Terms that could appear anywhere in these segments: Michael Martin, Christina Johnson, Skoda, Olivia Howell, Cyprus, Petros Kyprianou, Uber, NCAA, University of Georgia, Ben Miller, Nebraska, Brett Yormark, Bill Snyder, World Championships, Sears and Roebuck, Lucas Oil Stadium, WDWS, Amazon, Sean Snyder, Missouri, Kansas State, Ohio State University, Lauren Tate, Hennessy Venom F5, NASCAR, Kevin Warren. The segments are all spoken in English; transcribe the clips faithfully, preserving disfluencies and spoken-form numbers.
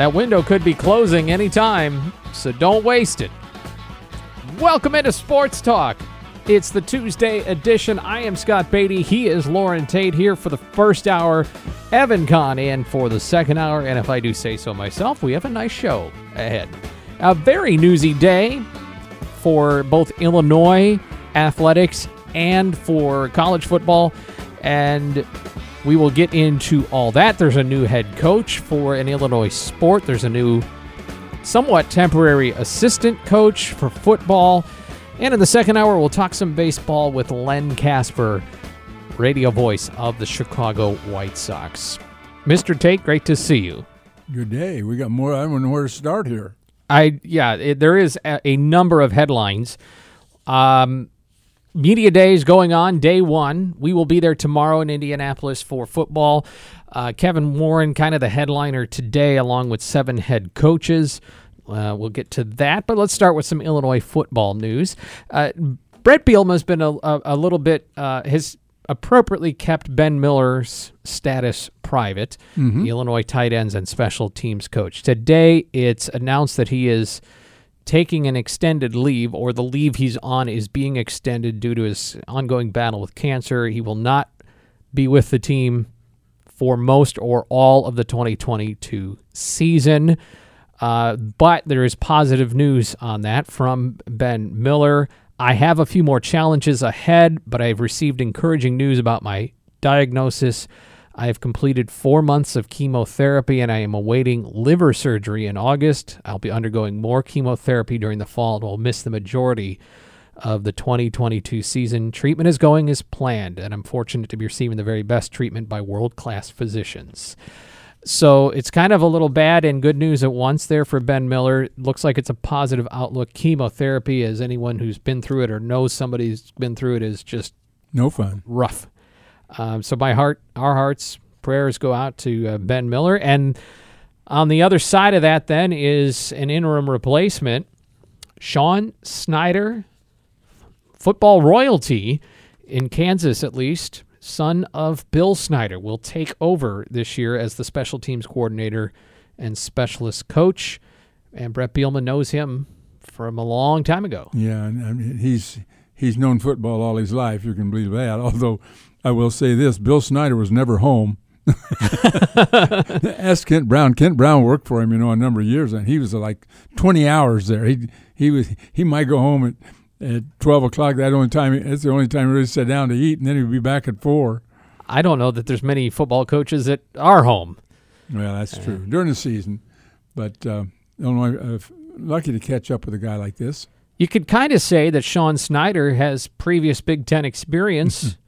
That window could be closing anytime, so don't waste it. Welcome into Sports Talk. It's the Tuesday edition. I am Scott Beatty. He is Lauren Tate here for the first hour. Evan Kahn in for the second hour. And if I do say so myself, we have a nice show ahead. A very newsy day for both Illinois athletics and for college football. And we will get into all that. There's a new head coach for an Illinois sport. There's a new somewhat temporary assistant coach for football. And in the second hour, we'll talk some baseball with Len Casper, radio voice of the Chicago White Sox. Mister Tate, great to see you. Good day. We got more. I don't know where to start here. I Yeah, it, there is a, a number of headlines. Um, Media Day is going on, day one. We will be there tomorrow in Indianapolis for football. Uh, Kevin Warren, kind of the headliner today, along with seven head coaches. Uh, we'll get to that, but let's start with some Illinois football news. Uh, Brett Bielema has been a, a, a little bit, uh, has appropriately kept Ben Miller's status private, mm-hmm. the Illinois tight ends and special teams coach. Today, it's announced that he is taking an extended leave, or the leave he's on is being extended due to his ongoing battle with cancer. He will not be with the team for most or all of the twenty twenty-two season. Uh, but there is positive news on that from Ben Miller. I have a few more challenges ahead, but I've received encouraging news about my diagnosis. I have completed four months of chemotherapy, and I am awaiting liver surgery in August. I'll be undergoing more chemotherapy during the fall and will miss the majority of the twenty twenty-two season. Treatment is going as planned, and I'm fortunate to be receiving the very best treatment by world-class physicians. So it's kind of a little bad and good news at once there for Ben Miller. Looks like it's a positive outlook. Chemotherapy, as anyone who's been through it or knows somebody who's been through it, is just no fun, rough. Um, so my heart, our hearts, prayers go out to uh, Ben Miller. And on the other side of that then is an interim replacement. Sean Snyder, football royalty in Kansas at least, son of Bill Snyder, will take over this year as the special teams coordinator and specialist coach. And Brett Bielema knows him from a long time ago. Yeah, I mean, he's he's known football all his life, you can believe that, although I will say this, Bill Snyder was never home. Ask Kent Brown. Kent Brown worked for him, you know, a number of years, and he was like twenty hours there. He he was he might go home at, at twelve o'clock. That only time that's the only time he really sat down to eat, and then he would be back at four. I don't know that there's many football coaches that are home. Well, that's uh, true during the season, but uh, Illinois uh, lucky to catch up with a guy like this. You could kind of say that Sean Snyder has previous Big Ten experience.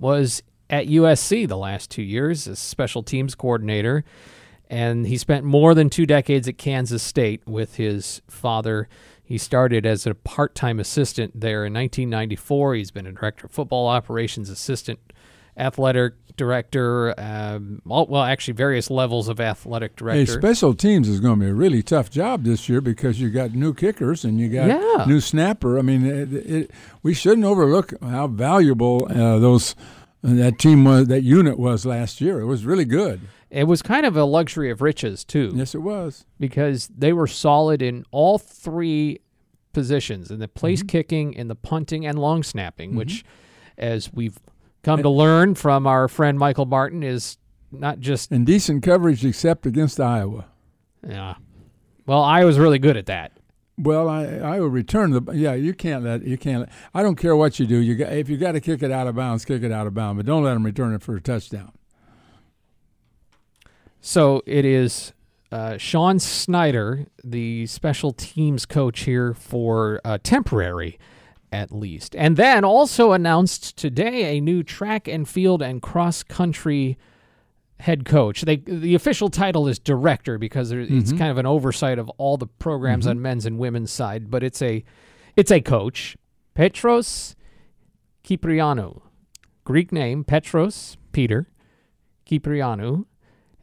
Was at U S C the last two years as special teams coordinator, and he spent more than two decades at Kansas State with his father. He started as a part-time assistant there in nineteen ninety-four. He's been a director of football operations, assistant athletic director, um, well, actually various levels of athletic director. Hey, special teams is going to be a really tough job this year because you got new kickers and you got yeah. new snapper. I mean, it, it, we shouldn't overlook how valuable uh, those that team was, that unit was last year. It was really good. It was kind of a luxury of riches too. Yes, it was, because they were solid in all three positions, in the place mm-hmm. kicking, in the punting, and long snapping, mm-hmm. which, as we've come to learn from our friend Michael Martin, is not just... And decent coverage except against Iowa. Yeah. Well, Iowa's really good at that. Well, I Iowa returned the... Yeah, you can't let... you can't. Let, I don't care what you do. You got, if you got to kick it out of bounds, kick it out of bounds, but don't let them return it for a touchdown. So it is uh, Sean Snyder, the special teams coach here for uh, temporary... at least. And then also announced today a new track and field and cross-country head coach. They, the official title is director because there, mm-hmm. it's kind of an oversight of all the programs mm-hmm. on men's and women's side, but it's a it's a coach. Petros Kyprianou. Greek name, Petros, Peter, Kyprianou.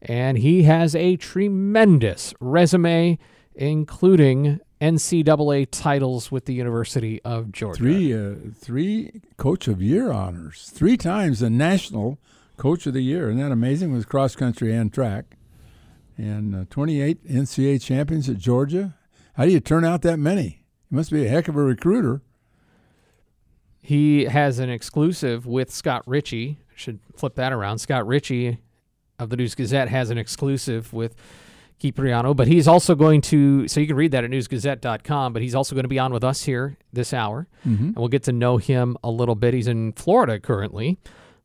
And he has a tremendous resume, including N C double A titles with the University of Georgia. Three, uh, three Coach of Year honors. Three times the National Coach of the Year. Isn't that amazing? It was cross country and track. and uh, twenty-eight N C A A champions at Georgia. How do you turn out that many? You must be a heck of a recruiter. He has an exclusive with Scott Ritchie. Should flip that around. Scott Ritchie of the News Gazette has an exclusive with Kyprianou, but he's also going to, so you can read that at news gazette dot com, but he's also going to be on with us here this hour, mm-hmm. and we'll get to know him a little bit. He's in Florida currently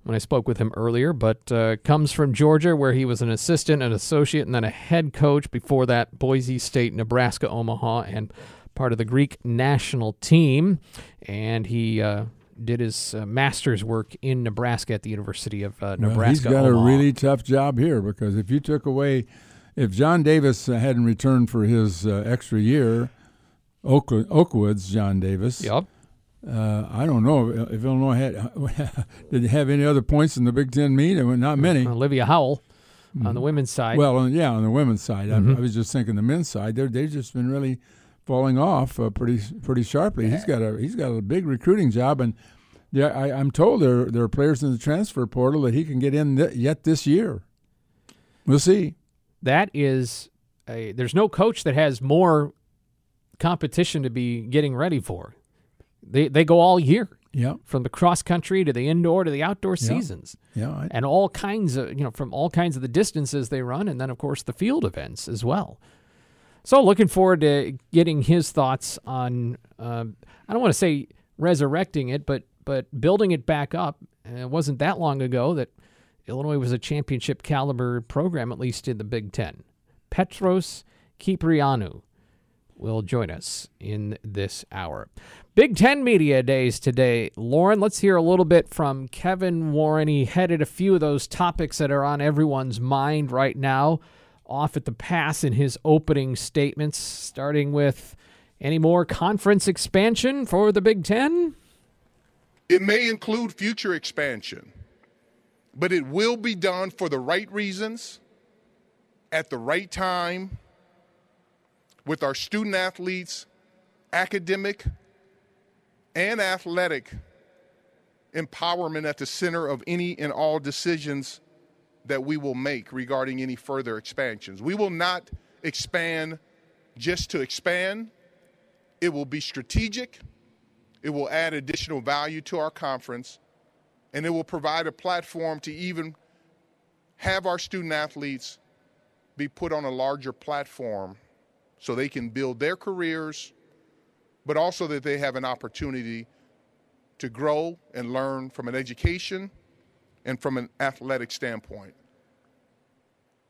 when I spoke with him earlier, but uh, comes from Georgia, where he was an assistant, an associate, and then a head coach. Before that, Boise State, Nebraska, Omaha, and part of the Greek national team, and he uh, did his uh, master's work in Nebraska at the University of uh, Nebraska. Well, he's got Omaha. A really tough job here, because if you took away, if John Davis hadn't returned for his uh, extra year, Oak, Oakwood's John Davis. Yep. Uh, I don't know if Illinois had did have any other points in the Big Ten meet. Not many. Olivia Howell. Mm-hmm. On the women's side. Well, yeah, on the women's side. Mm-hmm. I, I was just thinking the men's side. They're, they've just been really falling off uh, pretty pretty sharply. He's got a he's got a big recruiting job, and yeah, I, I'm told there there are players in the transfer portal that he can get in th- yet this year. We'll see. That is a there's no coach that has more competition to be getting ready for. They they go all year. Yeah. From the cross country to the indoor to the outdoor yeah. seasons. Yeah. I, and all kinds of you know from all kinds of the distances they run, and then of course the field events as well. So looking forward to getting his thoughts on, uh, I don't want to say resurrecting it, but but building it back up. And it wasn't that long ago that Illinois was a championship caliber program, at least in the Big Ten. Petros Kyprianou will join us in this hour. Big Ten Media Days today. Lauren, let's hear a little bit from Kevin Warren. He headed a few of those topics that are on everyone's mind right now off at the pass in his opening statements, starting with any more conference expansion for the Big Ten? It may include future expansion, but it will be done for the right reasons, at the right time, with our student athletes, academic and athletic empowerment at the center of any and all decisions that we will make regarding any further expansions. We will not expand just to expand. It will be strategic. It will add additional value to our conference, and it will provide a platform to even have our student athletes be put on a larger platform so they can build their careers, but also that they have an opportunity to grow and learn from an education and from an athletic standpoint.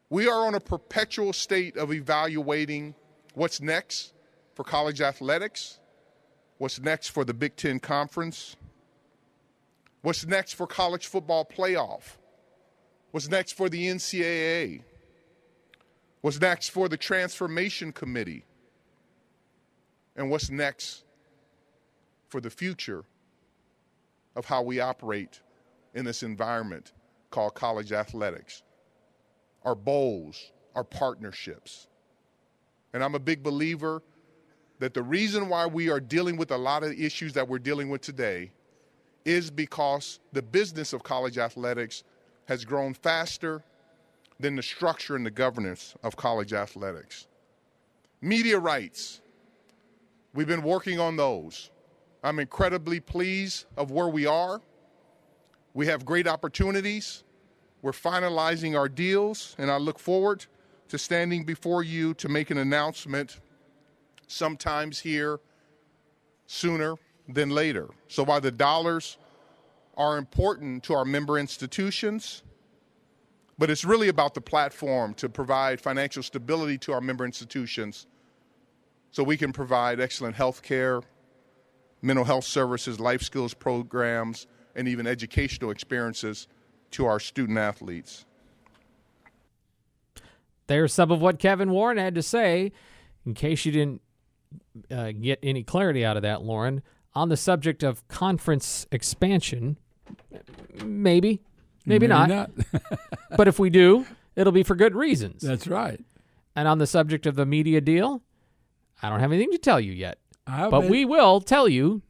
We are on a perpetual state of evaluating what's next for college athletics, what's next for the Big Ten Conference, what's next for college football playoff, what's next for the N C double A, what's next for the Transformation Committee, and what's next for the future of how we operate in this environment called college athletics, our bowls, our partnerships. And I'm a big believer that the reason why we are dealing with a lot of issues that we're dealing with today is because the business of college athletics has grown faster than the structure and the governance of college athletics. Media rights, we've been working on those. I'm incredibly pleased of where we are. We have great opportunities. We're finalizing our deals, and I look forward to standing before you to make an announcement sometimes here sooner than later. So while the dollars are important to our member institutions, but it's really about the platform to provide financial stability to our member institutions so we can provide excellent health care, mental health services, life skills programs, and even educational experiences to our student athletes. There's some of what Kevin Warren had to say, in case you didn't uh, get any clarity out of that, Lauren, on the subject of conference expansion. Maybe, maybe, maybe not. not. But if we do, it'll be for good reasons. That's right. And on the subject of the media deal, I don't have anything to tell you yet, I'll but bet- we will tell you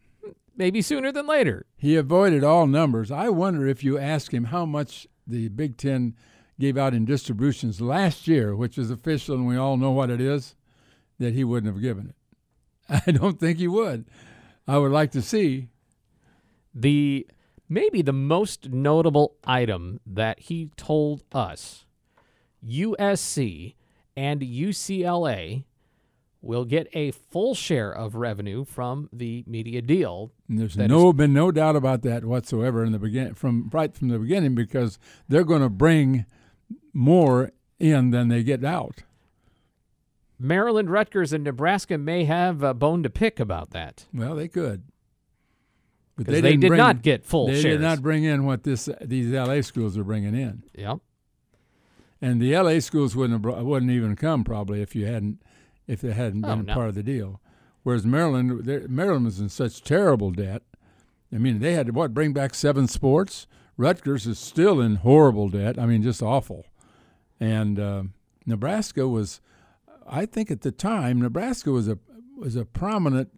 maybe sooner than later. He avoided all numbers. I wonder if you ask him how much the Big Ten gave out in distributions last year, which is official and we all know what it is, that he wouldn't have given it. I don't think he would. I would like to see. The maybe the most notable item that he told us, U S C and U C L A will get a full share of revenue from the media deal. And there's no is, been no doubt about that whatsoever in the begin from right from the beginning, because they're going to bring more in than they get out. Maryland, Rutgers, and Nebraska may have a bone to pick about that. Well, they could. But they, they did bring, not get full they shares. They did not bring in what this these L A schools are bringing in. Yep. And the L A schools wouldn't have, wouldn't even come probably if you hadn't if it hadn't been oh, no. part of the deal. Whereas Maryland, Maryland was in such terrible debt. I mean, they had to, what, bring back seven sports? Rutgers is still in horrible debt. I mean, just awful. And uh, Nebraska was, I think at the time, Nebraska was a was a prominent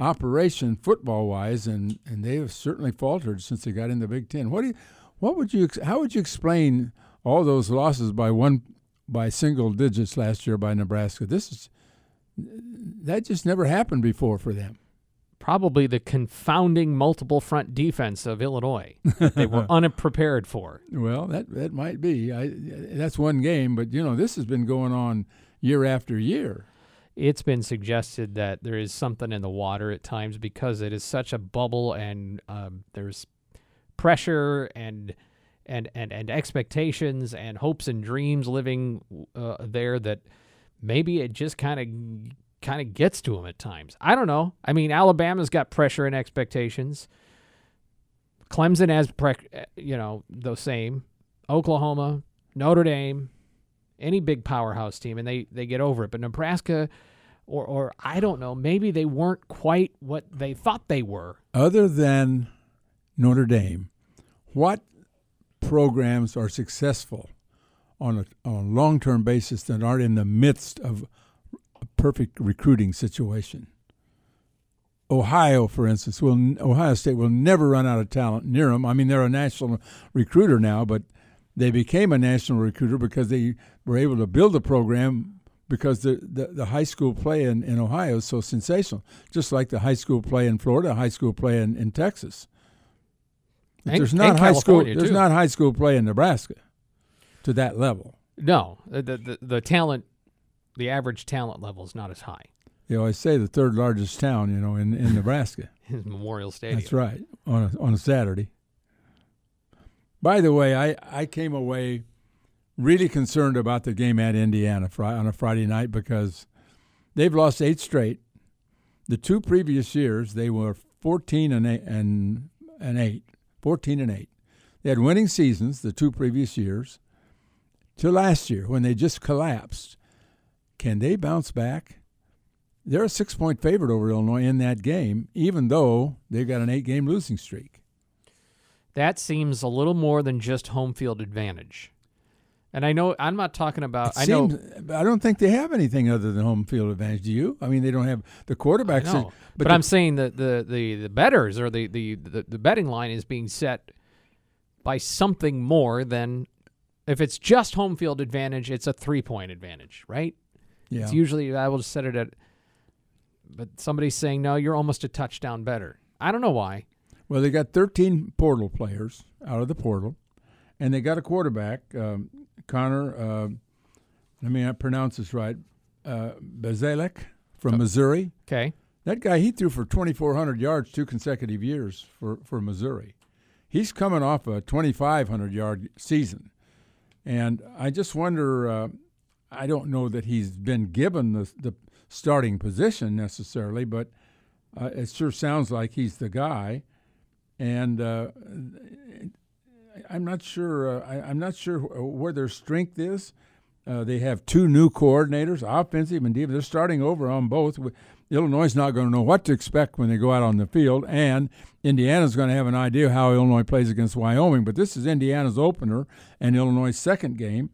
operation football-wise, and, and they have certainly faltered since they got in the Big Ten. What do you, what would you, how would you explain all those losses by one, by single digits last year by Nebraska? This is That just never happened before for them. Probably the confounding multiple front defense of Illinois that they were unprepared for. Well, that that might be. I, that's one game, but, you know, this has been going on year after year. It's been suggested that there is something in the water at times because it is such a bubble, and um, there's pressure and and and and expectations and hopes and dreams living uh, there that maybe it just kind of kind of gets to them at times. I don't know. I mean, Alabama's got pressure and expectations. Clemson has, pre- you know, the same. Oklahoma, Notre Dame, any big powerhouse team, and they, they get over it. But Nebraska, or or I don't know, maybe they weren't quite what they thought they were. Other than Notre Dame, what programs are successful on a, on a long-term basis that aren't in the midst of a perfect recruiting situation? Ohio, for instance, will Ohio State will never run out of talent near them. I mean, they're a national recruiter now, but they became a national recruiter because they were able to build a program because the, the, the high school play in, in Ohio is so sensational, just like the high school play in Florida, high school play in, in Texas. And, there's not high California school. There's too. not high school play in Nebraska to that level. No, the, the the talent, the average talent level is not as high. You know, I say the third largest town, you know, in, in Nebraska. Is Memorial Stadium. That's right, on a, on a Saturday. By the way, I, I came away really concerned about the game at Indiana fr- on a Friday night because they've lost eight straight. The two previous years, they were fourteen and eight. They had winning seasons the two previous years, till last year when they just collapsed. Can they bounce back? They're a six-point favorite over Illinois in that game, even though they've got an eight-game losing streak. That seems a little more than just home field advantage. And I know I'm not talking about – I seems, know I don't think they have anything other than home field advantage, do you? I mean, they don't have the quarterback. But, but the, I'm saying that the, the, the bettors or the, the, the, the betting line is being set by something more than – if it's just home field advantage, it's a three-point advantage, right? Yeah. It's usually, I will just set it at, but somebody's saying, no, you're almost a touchdown better. I don't know why. Well, they got thirteen portal players out of the portal, and they got a quarterback, um, Connor, uh, let me pronounce this right, uh, Bezalek from oh. Missouri. Okay. That guy, he threw for twenty-four hundred yards two consecutive years for, for Missouri. He's coming off a twenty-five hundred yard season. And I just wonder, uh, I don't know that he's been given the, the starting position necessarily, but uh, it sure sounds like he's the guy. And uh, I'm not sure uh, I, I'm not sure where their strength is. Uh, they have two new coordinators, offensive and defensive. They're starting over on both. Illinois is not going to know what to expect when they go out on the field, and Indiana's going to have an idea how Illinois plays against Wyoming. But this is Indiana's opener and Illinois' second game,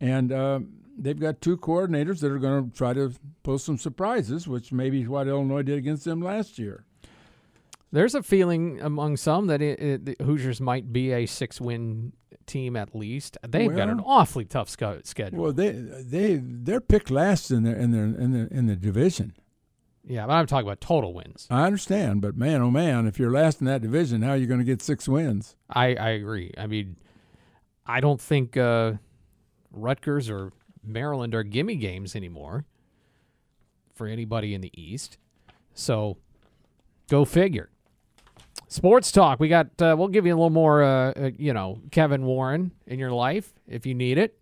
and uh, they've got two coordinators that are going to try to post some surprises, which may be what Illinois did against them last year. There's a feeling among some that it, it, the Hoosiers might be a six-win team at least. They've well, got an awfully tough schedule. Well, they they they're picked last in their in their in the in the division. Yeah, but I'm talking about total wins. I understand, but man, oh man, if you're last in that division, how are you going to get six wins? I, I agree. I mean, I don't think uh, Rutgers or Maryland are gimme games anymore for anybody in the East. So, go figure. Sports talk. We got. Uh, we'll give you a little more. Uh, uh, you know, Kevin Warren in your life if you need it.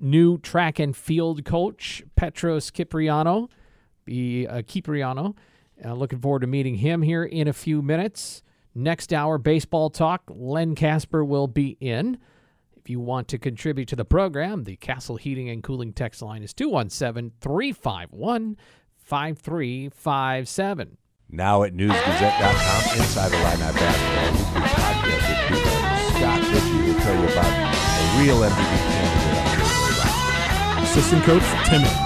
New track and field coach Petros Kyprianou. Be uh, Kyprianou. Uh, looking forward to meeting him here in a few minutes. Next hour, baseball talk. Len Casper will be in. If you want to contribute to the program, the Castle Heating and Cooling text line is two one seven, three five one, five three five seven. Now at news gazette dot com, Inside Illini Basketball, weekly podcast with Peter and Scott Beatty will tell you about a real M V P candidate. Assistant coach Tim Miller.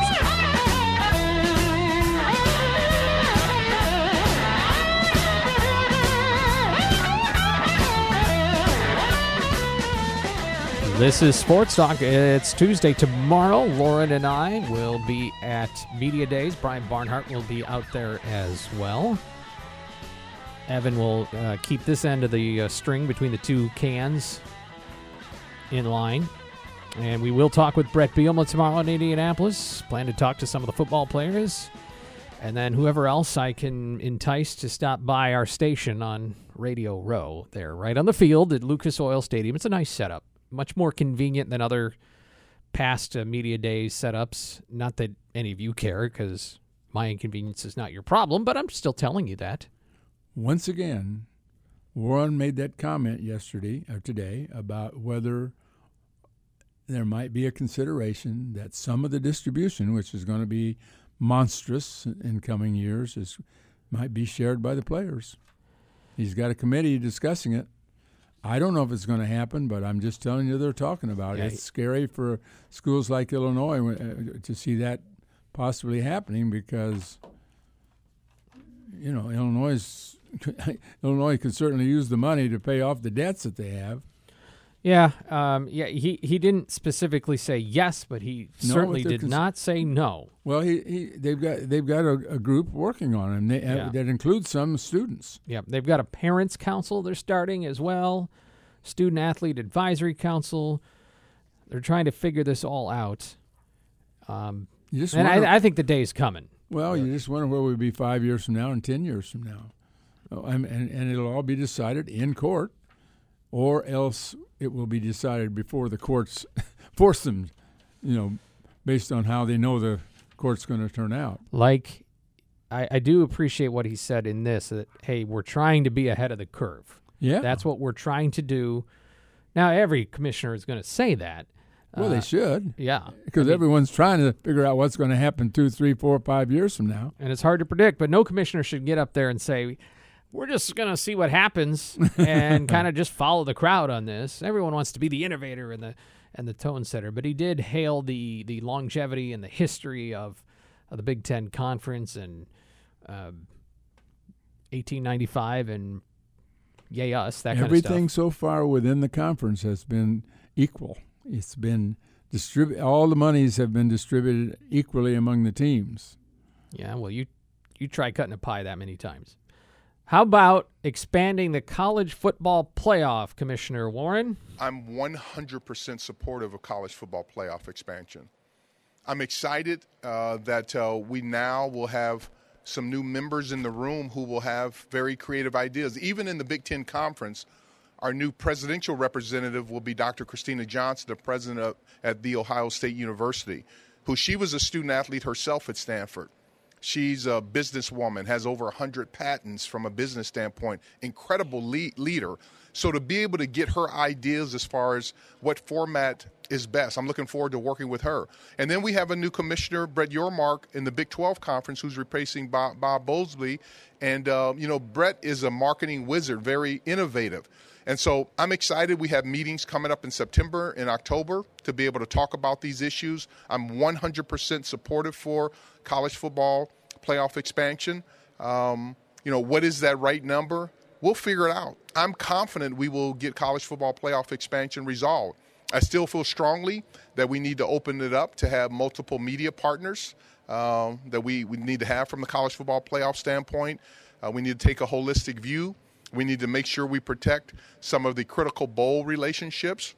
This is Sports Talk. It's Tuesday. Tomorrow, Lauren and I will be at Media Days. Brian Barnhart will be out there as well. Evan will uh, keep this end of the uh, string between the two cans in line. And we will talk with Brett Bielema tomorrow in Indianapolis. Plan to talk to some of the football players. And then whoever else I can entice to stop by our station on Radio Row there, right on the field at Lucas Oil Stadium. It's a nice setup. Much more convenient than other past uh, media day setups. Not that any of you care, because my inconvenience is not your problem, but I'm still telling you that. Once again, Warren made that comment yesterday or today about whether there might be a consideration that some of the distribution, which is going to be monstrous in coming years, is might be shared by the players. He's got a committee discussing it. I don't know if it's going to happen, but I'm just telling you they're talking about it. Yeah. It's scary for schools like Illinois to see that possibly happening because, you know, Illinois Illinois could certainly use the money to pay off the debts that they have. Yeah, um, yeah. He, he didn't specifically say yes, but he no, certainly did cons- not say no. Well, he, he they've got they've got a, a group working on him they, yeah. uh, that includes some students. Yeah, they've got a parents' council they're starting as well, student athlete advisory council. They're trying to figure this all out. Um, you just and wonder, I, I think the day's coming. Well, but, you just wonder where we'll be five years from now and ten years from now, oh, and, and and it'll all be decided in court. Or else it will be decided before the courts force them, you know, based on how they know the court's going to turn out. Like, I, I do appreciate what he said in this, that, hey, we're trying to be ahead of the curve. Yeah. That's what we're trying to do. Now, every commissioner is going to say that. Well, uh, they should. Yeah. Because I mean, everyone's trying to figure out what's going to happen two, three, four, five years from now. And it's hard to predict, but no commissioner should get up there and say, we're just going to see what happens and kind of just follow the crowd on this. Everyone wants to be the innovator and the and the tone setter. But he did hail the the longevity and the history of, of the Big Ten Conference and uh, eighteen ninety-five and yay us, that Everything kind of stuff. Everything so far within the conference has been equal. It's been distributed. All the monies have been distributed equally among the teams. Yeah, well, you you try cutting a pie that many times. How about expanding the college football playoff, Commissioner Warren? I'm one hundred percent supportive of college football playoff expansion. I'm excited uh, that uh, we now will have some new members in the room who will have very creative ideas. Even in the Big Ten Conference, our new presidential representative will be Doctor Christina Johnson, the president of, at the Ohio State University, who she was a student athlete herself at Stanford. She's a businesswoman, has over one hundred patents from a business standpoint, incredible lead leader. So to be able to get her ideas as far as what format is best, I'm looking forward to working with her. And then we have a new commissioner, Brett Yormark, in the Big twelve Conference, who's replacing Bob, Bob Bowlesby. And, uh, you know, Brett is a marketing wizard, very innovative. And so I'm excited. We have meetings coming up in September and October to be able to talk about these issues. I'm one hundred percent supportive for college football playoff expansion. Um, you know, what is that right number? We'll figure it out. I'm confident we will get college football playoff expansion resolved. I still feel strongly that we need to open it up to have multiple media partners um, that we, we need to have from the college football playoff standpoint. Uh, we need to take a holistic view. We need to make sure we protect some of the critical bowl relationships.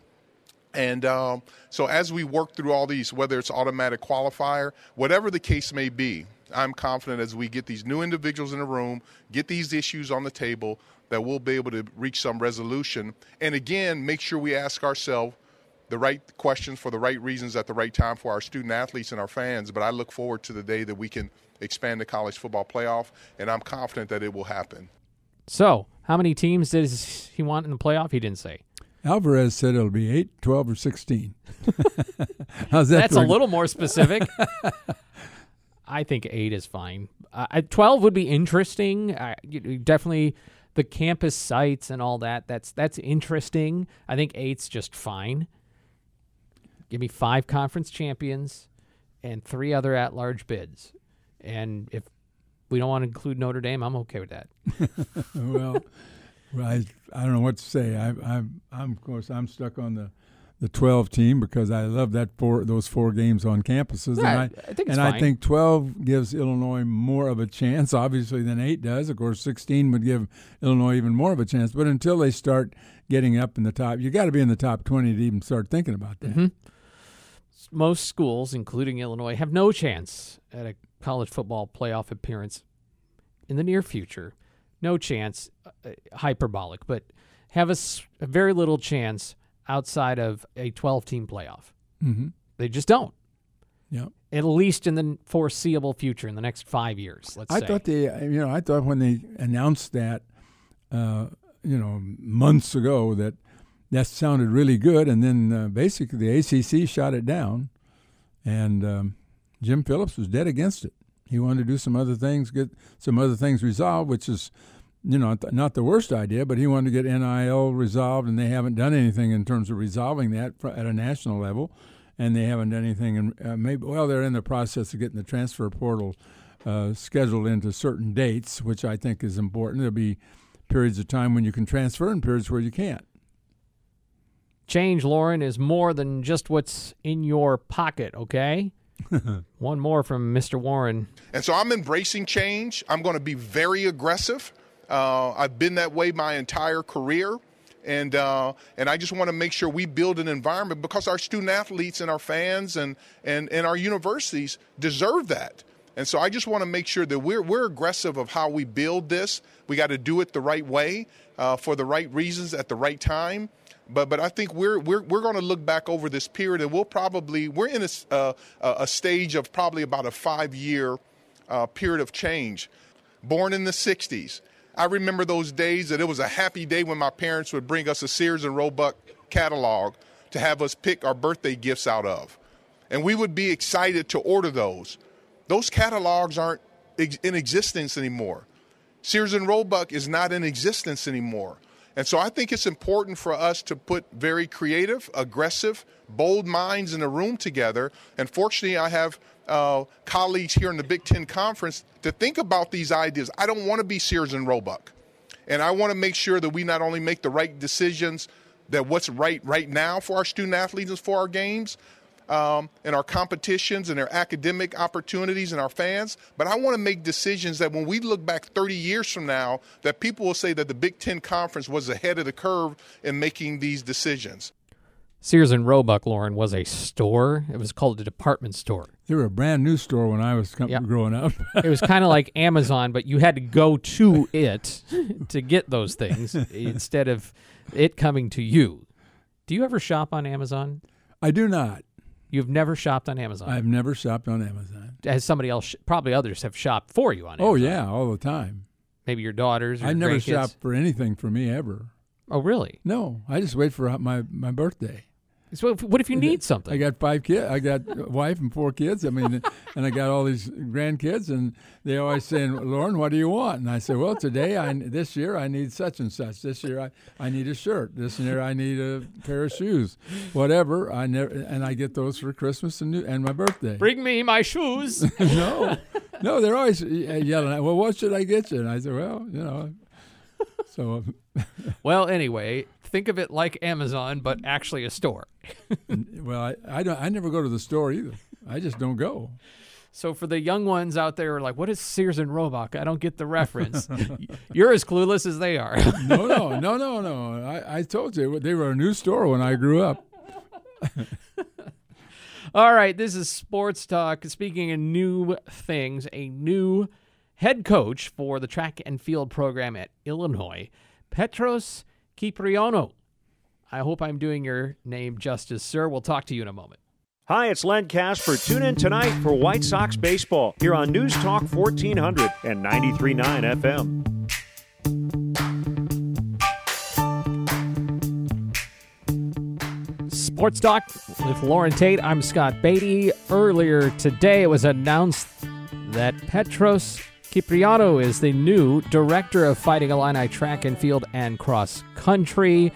And um, so as we work through all these, whether it's automatic qualifier, whatever the case may be, I'm confident as we get these new individuals in the room, get these issues on the table, that we'll be able to reach some resolution. And, again, make sure we ask ourselves the right questions for the right reasons at the right time for our student athletes and our fans. But I look forward to the day that we can expand the college football playoff, and I'm confident that it will happen. So how many teams does he want in the playoff? He didn't say. Alvarez said it'll be eight, twelve, or sixteen. How's that? That's a little more specific. I think eight is fine. Uh, twelve would be interesting. Uh, definitely the campus sites and all that. That's that's interesting. I think eight's just fine. Give me five conference champions and three other at-large bids. And if we don't want to include Notre Dame, I'm okay with that. Well, I, I don't know what to say. I, I, I'm of course I'm stuck on the, the twelve team because I love that four those four games on campuses. Yeah, and I, I think it's and fine. I think twelve gives Illinois more of a chance, obviously, than eight does. Of course, sixteen would give Illinois even more of a chance. But until they start getting up in the top, you got to be in the top twenty to even start thinking about that. Mm-hmm. Most schools, including Illinois, have no chance at a college football playoff appearance in the near future. No chance, uh, hyperbolic, but have a, s- a very little chance outside of a twelve-team playoff. Mm-hmm. They just don't. Yeah. At least in the foreseeable future, in the next five years. Let's I say. thought they, you know, I thought when they announced that, uh, you know, months ago, that that sounded really good, and then uh, basically the A C C shot it down, and um, Jim Phillips was dead against it. He wanted to do some other things, get some other things resolved, which is, you know, th- not the worst idea, but he wanted to get N I L resolved, and they haven't done anything in terms of resolving that fr- at a national level, and they haven't done anything. In, uh, maybe well, they're in the process of getting the transfer portal uh, scheduled into certain dates, which I think is important. There'll be periods of time when you can transfer and periods where you can't. Change, Lauren, is more than just what's in your pocket, okay? One more from Mister Warren. And so I'm embracing change. I'm going to be very aggressive. Uh, I've been that way my entire career. And uh, and I just want to make sure we build an environment because our student athletes and our fans and, and, and our universities deserve that. And so I just want to make sure that we're we're aggressive of how we build this. We got to do it the right way uh, for the right reasons at the right time. But but I think we're we're we're going to look back over this period, and we'll probably we're in a uh, a stage of probably about a five year uh, period of change. Born in the sixties, I remember those days that it was a happy day when my parents would bring us a Sears and Roebuck catalog to have us pick our birthday gifts out of, and we would be excited to order those. Those catalogs aren't ex- in existence anymore. Sears and Roebuck is not in existence anymore. And so I think it's important for us to put very creative, aggressive, bold minds in a room together. And fortunately, I have uh, colleagues here in the Big Ten Conference to think about these ideas. I don't want to be Sears and Roebuck. And I want to make sure that we not only make the right decisions, that what's right right now for our student athletes and for our games um, and our competitions and their academic opportunities and our fans. But I want to make decisions that when we look back thirty years from now, that people will say that the Big Ten Conference was ahead of the curve in making these decisions. Sears and Roebuck, Lauren, was a store. It was called a department store. They were a brand new store when I was com- yep. growing up. It was kind of like Amazon, but you had to go to it to get those things instead of it coming to you. Do you ever shop on Amazon? I do not. You've never shopped on Amazon? I've never shopped on Amazon. Has somebody else, probably others, have shopped for you on Amazon? Oh, yeah, all the time. Maybe your daughters or your grandkids? I've never shopped for anything for me ever. Oh, really? No, I just wait for my, my birthday. So what if you need something? I got five kids. I got a wife and four kids. I mean, and I got all these grandkids, and they always saying, Lauren, what do you want? And I say, well, today, I this year, I need such and such. This year, I, I need a shirt. This year, I need a pair of shoes. Whatever. I never, and I get those for Christmas and, new, and my birthday. Bring me my shoes. No. No, they're always yelling at, well, what should I get you? And I say, well, you know. So, well, anyway, think of it like Amazon, but actually a store. Well, I, I don't. I never go to the store either. I just don't go. So for the young ones out there who are like, what is Sears and Roebuck? I don't get the reference. You're as clueless as they are. no, no, no, no, no. I, I told you, they were a new store when I grew up. All right, this is Sports Talk. Speaking of new things, a new head coach for the track and field program at Illinois, Petros Kyprianou. I hope I'm doing your name justice, sir. We'll talk to you in a moment. Hi, it's Len Casper. Tune in tonight for White Sox baseball here on News Talk fourteen hundred and ninety-three point nine F M. Sports Talk with Lauren Tate. I'm Scott Beatty. Earlier today, it was announced that Petros Kyprianou is the new director of Fighting Illini track and field and cross country.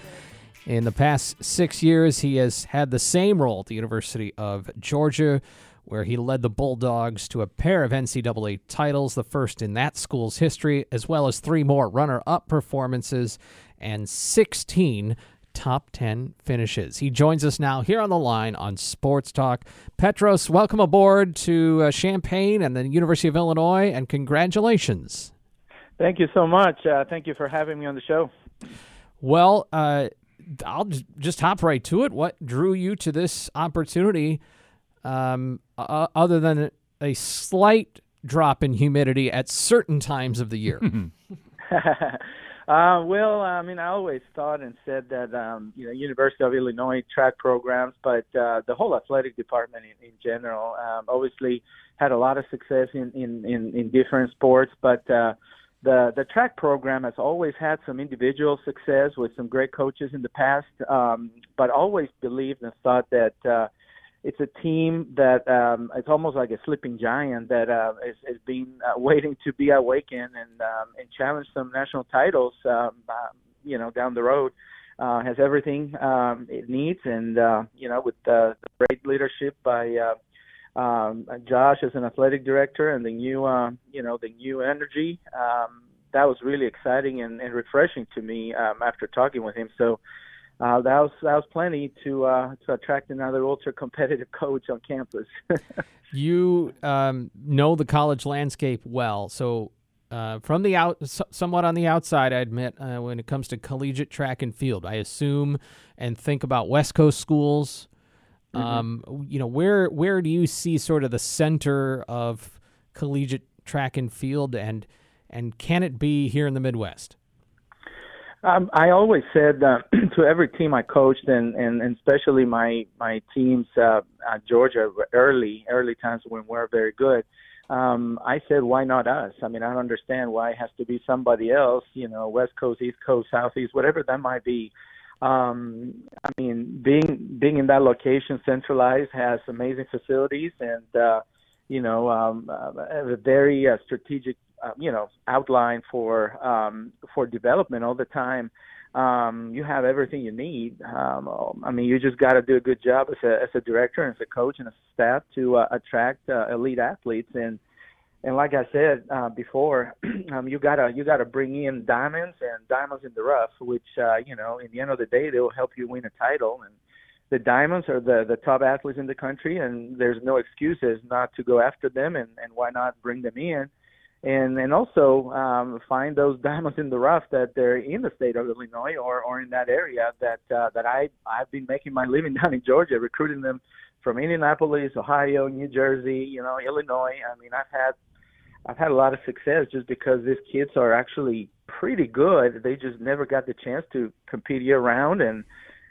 In the past six years, he has had the same role at the University of Georgia, where he led the Bulldogs to a pair of N C double A titles, the first in that school's history, as well as three more runner-up performances and sixteen top ten finishes. He joins us now here on the line on Sports Talk. Petros, welcome aboard to uh, Champaign and the University of Illinois, and congratulations. Thank you so much. Uh, thank you for having me on the show. Well, uh, I'll just hop right to it. What drew you to this opportunity, um, uh, other than a slight drop in humidity at certain times of the year? uh, well, I mean, I always thought and said that, um, you know, University of Illinois track programs, but uh, the whole athletic department in, in general, um, obviously had a lot of success in, in, in, in different sports, but uh The the track program has always had some individual success with some great coaches in the past, um, but always believed and thought that uh, it's a team that um, it's almost like a sleeping giant that uh, is, is being uh, waiting to be awakened and um, and challenge some national titles, um, uh, you know, down the road. Uh, has everything um, it needs, and uh, you know, with uh, the great leadership by. Uh, Um, Josh as an athletic director, and the new, uh, you know, the new energy. Um, that was really exciting and, and refreshing to me um, after talking with him. So uh, that was that was plenty to uh, to attract another ultra competitive coach on campus. You um, know the college landscape well, so uh, from the out, somewhat on the outside, I admit, uh, when it comes to collegiate track and field, I assume and think about West Coast schools. Mm-hmm. Um, you know, where where do you see sort of the center of collegiate track and field, and and can it be here in the Midwest? Um, I always said uh, to every team I coached, and, and, and especially my my teams uh, at Georgia early early times when we were very good. Um, I said, why not us? I mean, I don't understand why it has to be somebody else. You know, West Coast, East Coast, Southeast, whatever that might be. Um, I mean, being being in that location, centralized, has amazing facilities, and uh, you know, um, uh, a very uh, strategic, uh, you know, outline for um, for development all the time. Um, you have everything you need. Um, I mean, you just got to do a good job as a as a director, and as a coach, and as a staff to uh, attract uh, elite athletes. And and like I said uh, before, um, you gotta you gotta bring in diamonds and diamonds in the rough, which uh, you know, in the end of the day, they will help you win a title. And the diamonds are the, the top athletes in the country, and there's no excuses not to go after them. And, and why not bring them in, and and also um, find those diamonds in the rough that they're in the state of Illinois or, or in that area that uh, that I I've been making my living down in Georgia, recruiting them from Indianapolis, Ohio, New Jersey, you know, Illinois. I mean, I've had I've had a lot of success just because these kids are actually pretty good. They just never got the chance to compete year round, and,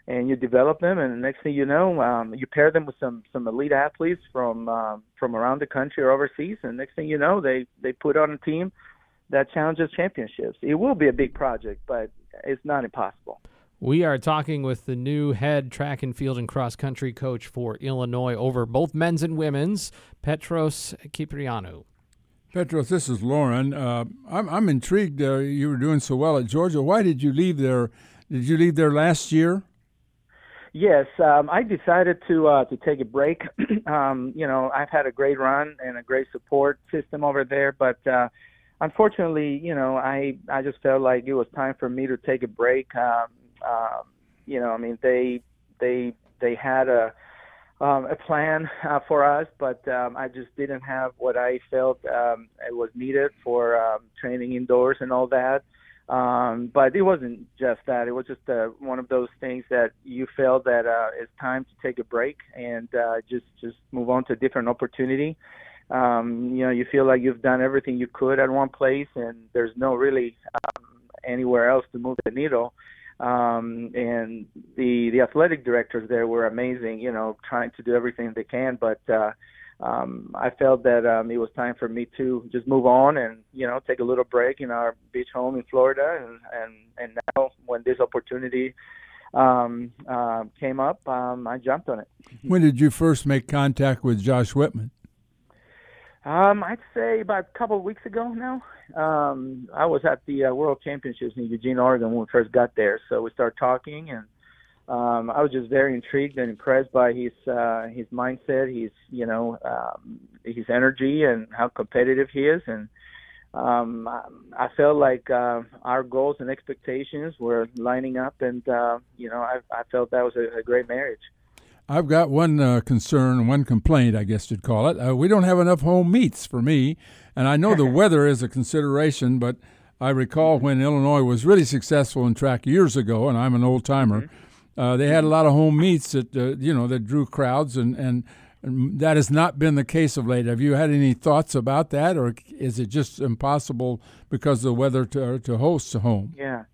and you develop them. And the next thing you know, um, you pair them with some, some elite athletes from uh, from around the country or overseas. And next thing you know, they, they put on a team that challenges championships. It will be a big project, but it's not impossible. We are talking with the new head track and field and cross-country coach for Illinois over both men's and women's, Petros Kyprianou. Petros, this is Lauren. Uh, I'm I'm intrigued. Uh, you were doing so well at Georgia. Why did you leave there? Did you leave there last year? Yes, um, I decided to uh, to take a break. um, you know, I've had a great run and a great support system over there, but uh, unfortunately, you know, I, I just felt like it was time for me to take a break. Um, um, you know, I mean, they they they had a um, a plan uh, for us, but um, I just didn't have what I felt um, it was needed for um, training indoors and all that. Um, but it wasn't just that. It was just uh, one of those things that you felt that uh, it's time to take a break and uh, just just move on to a different opportunity. Um, you know, you feel like you've done everything you could at one place, and there's no really um, anywhere else to move the needle. Um, and the the athletic directors there were amazing, you know, trying to do everything they can. But uh, um, I felt that um, it was time for me to just move on and, you know, take a little break in our beach home in Florida. And, and, and now when this opportunity um, uh, came up, um, I jumped on it. When did you first make contact with Josh Whitman? Um, I'd say about a couple of weeks ago now. Um, I was at the uh, World Championships in Eugene, Oregon when we first got there. So we started talking, and um, I was just very intrigued and impressed by his uh, his mindset, his you know um, his energy, and how competitive he is. And um, I felt like uh, our goals and expectations were lining up, and uh, you know I, I felt that was a, a great marriage. I've got one uh, concern, one complaint, I guess you'd call it. Uh, we don't have enough home meets for me, and I know the weather is a consideration, but I recall mm-hmm. when Illinois was really successful in track years ago, and I'm an old-timer, mm-hmm. uh, they had a lot of home meets that, uh, you know, that drew crowds, and, and, and that has not been the case of late. Have you had any thoughts about that, or is it just impossible because of the weather to, to host a home? Yeah.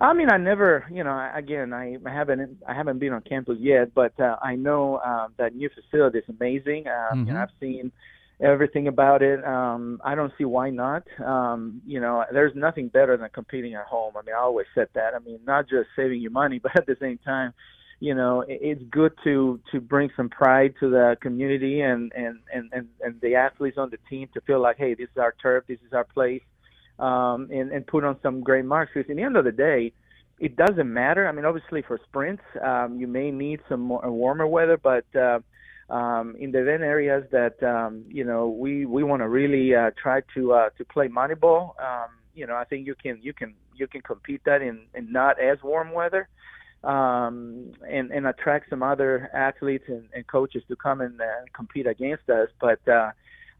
I mean, I never, you know, again, I haven't, I haven't been on campus yet, but uh, I know uh, that new facility is amazing. Um, mm-hmm. you know, I've seen everything about it. Um, I don't see why not. Um, you know, there's nothing better than competing at home. I mean, I always said that. I mean, not just saving you money, but at the same time, you know, it's good to, to bring some pride to the community and, and, and, and, and the athletes on the team to feel like, hey, this is our turf, this is our place. Um, and, and put on some great marks. Because at the end of the day, it doesn't matter. I mean, obviously for sprints, um, you may need some more, warmer weather, but uh, um, in the event areas that, um, you know, we, we want to really uh, try to uh, to play moneyball. Um, you know, I think you can you can you can compete that in, in not as warm weather, um, and and attract some other athletes and, and coaches to come and uh, compete against us. But uh,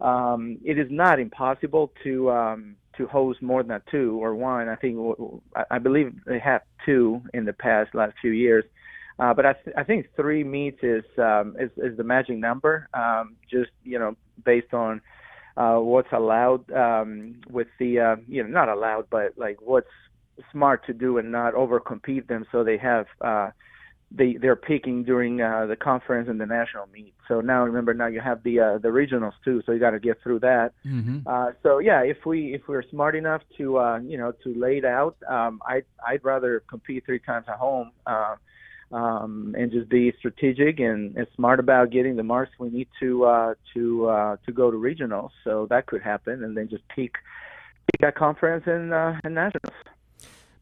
um, it is not impossible to. Um, to host more than two or one. I think, I believe they have two in the past last few years. Uh, but I, th- I think three meets is, um, is, is the magic number. Um, just, you know, based on, uh, what's allowed, um, with the, uh, you know, not allowed, but like what's smart to do and not overcompete them. So they have, uh, they, they're peaking during, uh, the conference and the national meet. So now, remember, now you have the, uh, the regionals too. So you got to get through that. Mm-hmm. Uh, so yeah, if we, if we're smart enough to, uh, you know, to lay it out, um, I, I'd rather compete three times at home, uh, um, and just be strategic and, and smart about getting the marks we need to, uh, to, uh, to go to regionals. So that could happen. And then just peak, peak at conference and, uh, and nationals.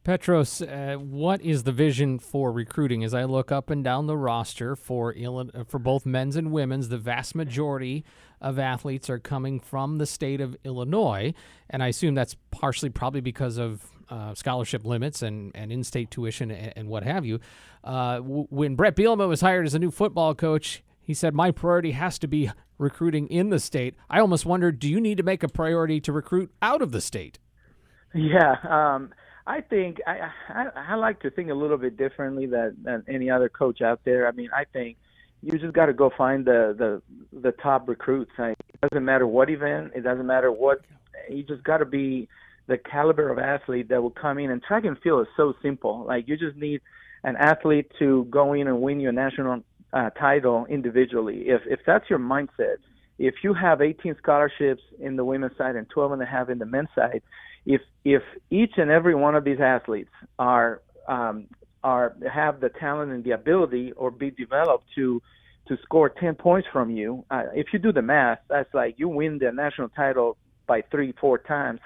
Petros, uh, what is the vision for recruiting? As I look up and down the roster for Illinois, for both men's and women's, the vast majority of athletes are coming from the state of Illinois, and I assume that's partially probably because of uh, scholarship limits and, and in-state tuition and, and what have you. Uh, w- when Brett Bielema was hired as a new football coach, he said, my priority has to be recruiting in the state. I almost wonder, do you need to make a priority to recruit out of the state? Yeah, um I think I, I I like to think a little bit differently than, than any other coach out there. I mean, I think you just got to go find the, the, the top recruits. Like, it doesn't matter what event. It doesn't matter what. You just got to be the caliber of athlete that will come in. And track and field is so simple. Like, you just need an athlete to go in and win your national uh, title individually. If if that's your mindset, if you have eighteen scholarships in the women's side and twelve and a half in the men's side, If if each and every one of these athletes are um, are have the talent and the ability or be developed to to score ten points from you, uh, if you do the math, that's like you win the national title by three, four times.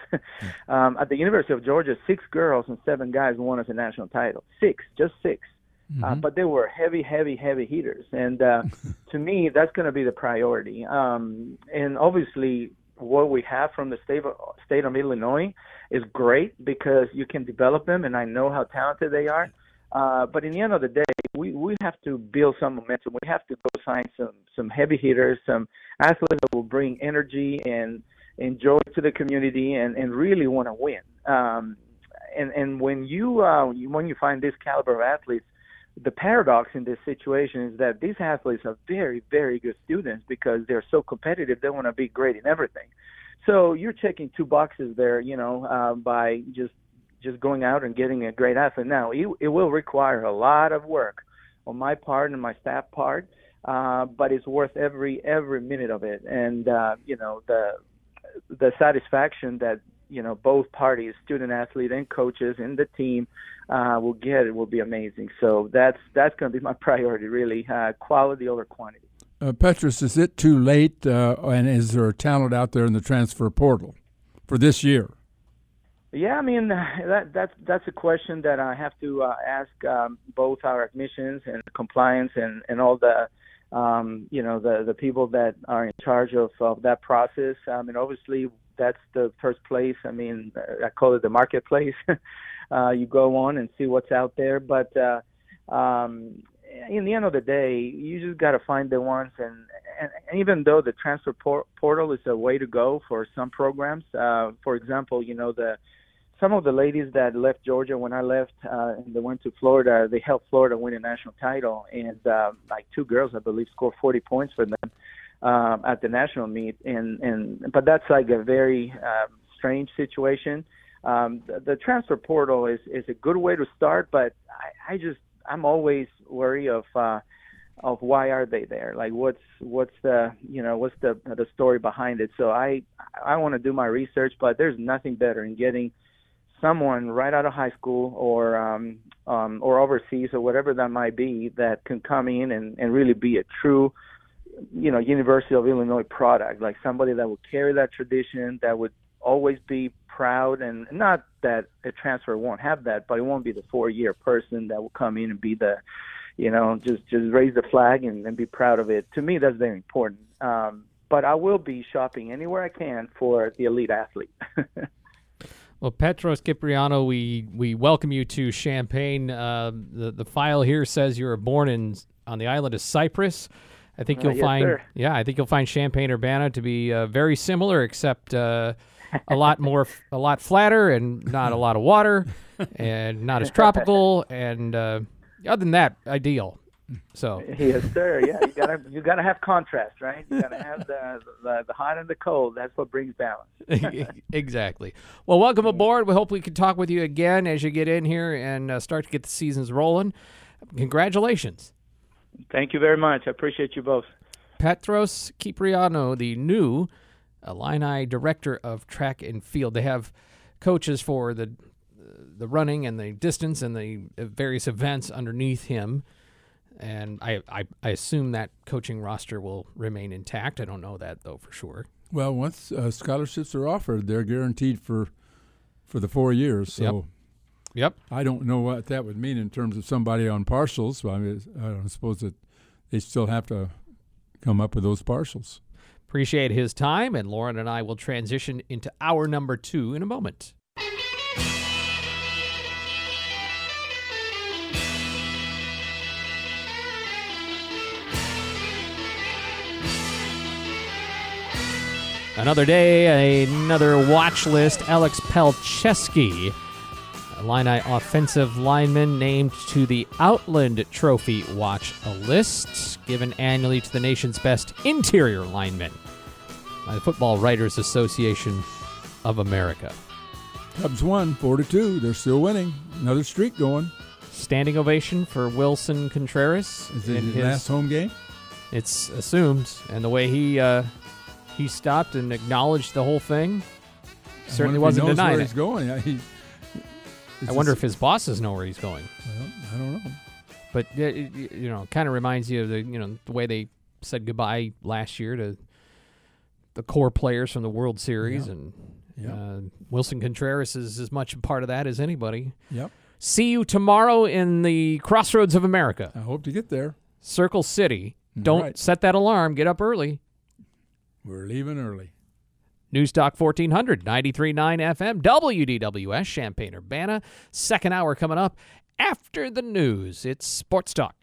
um, at the University of Georgia, six girls and seven guys won us a national title. Six, just six. Mm-hmm. Uh, but they were heavy, heavy, heavy hitters. And uh, to me, that's going to be the priority. Um, and obviously, what we have from the state of, state of Illinois is great because you can develop them, and I know how talented they are. Uh, but in the end of the day, we, we have to build some momentum. We have to go sign some, some heavy hitters, some athletes that will bring energy and, and joy to the community and, and really want to win. Um, and, and when you, uh, when you find this caliber of athletes, the paradox in this situation is that these athletes are very, very good students because they're so competitive. They want to be great in everything. So you're checking two boxes there, you know, uh, by just just going out and getting a great athlete. Now, it, it will require a lot of work on my part and my staff part, uh, but it's worth every every minute of it. And, uh, you know, the the satisfaction that, you know, both parties, student athlete and coaches and the team, uh, will get, it will be amazing. So that's that's going to be my priority, really, uh, quality over quantity. Uh, Petros, is it too late, uh, and is there talent out there in the transfer portal for this year? Yeah, I mean, that, that's, that's a question that I have to uh, ask um, both our admissions and compliance and, and all the, um, you know, the, the people that are in charge of, of that process. I mean, obviously, that's the first place. I mean, I call it the marketplace. uh, you go on and see what's out there. But uh, um, in the end of the day, you just got to find the ones. And, and, and even though the transfer por- portal is a way to go for some programs, uh, for example, you know, the some of the ladies that left Georgia when I left uh, and they went to Florida, they helped Florida win a national title. And um, like two girls, I believe, scored forty points for them. Um, at the national meet, and, and but that's like a very um, strange situation. Um, the, the transfer portal is, is a good way to start, but I, I just I'm always wary of uh, of why are they there? Like what's what's the you know what's the the story behind it? So I I want to do my research, but there's nothing better in getting someone right out of high school or um, um, or overseas or whatever that might be that can come in and, and really be a true, you know, University of Illinois product, like somebody that would carry that tradition, that would always be proud. And not that a transfer won't have that, but it won't be the four-year person that will come in and be the, you know, just, just raise the flag and, and be proud of it. To me, that's very important. Um, but I will be shopping anywhere I can for the elite athlete. Well, Petros Kyprianou, we, we welcome you to Champaign. Uh, the, the file here says you were born in on the island of Cyprus. I think you'll uh, yes, find, sir. yeah, I think you'll find Champaign-Urbana to be uh, very similar, except uh, a lot more, f- a lot flatter, and not a lot of water, and not as tropical, and uh, other than that, ideal. So yes, sir. Yeah, you gotta you gotta have contrast, right? You gotta have the the, the hot and the cold. That's what brings balance. Exactly. Well, welcome aboard. We hope we can talk with you again as you get in here and uh, start to get the seasons rolling. Congratulations. Thank you very much. I appreciate you both. Petros Kyprianou, the new Illini Director of Track and Field. They have coaches for the the running and the distance and the various events underneath him. And I, I, I assume that coaching roster will remain intact. I don't know that, though, for sure. Well, once uh, scholarships are offered, they're guaranteed for for the four years. So. Yep. Yep. I don't know what that would mean in terms of somebody on partials. I mean, I don't suppose that they still have to come up with those partials. Appreciate his time, and Lauren and I will transition into hour number two in a moment. Another day, another watch list. Alex Palczewski, Illini offensive lineman, named to the Outland Trophy watch list, given annually to the nation's best interior lineman by the Football Writers Association of America. Cubs won four to two. They're still winning. Another streak going. Standing ovation for Wilson Contreras. Is it his last home game? It's assumed. And the way he uh, he stopped and acknowledged the whole thing, certainly wasn't denying it. Where he's going. Yeah, he, Is I wonder if his bosses know where he's going. Well, I don't know. But, it, you know, kind of reminds you of the, you know, the way they said goodbye last year to the core players from the World Series. Yeah. And yeah. Uh, Wilson Contreras is as much a part of that as anybody. Yep. See you tomorrow in the Crossroads of America. I hope to get there. Circle City. Don't right. set that alarm. Get up early. We're leaving early. Newstalk fourteen hundred, ninety-three point nine F M, W D W S, Champaign-Urbana. Second hour coming up after the news. It's Sports Talk.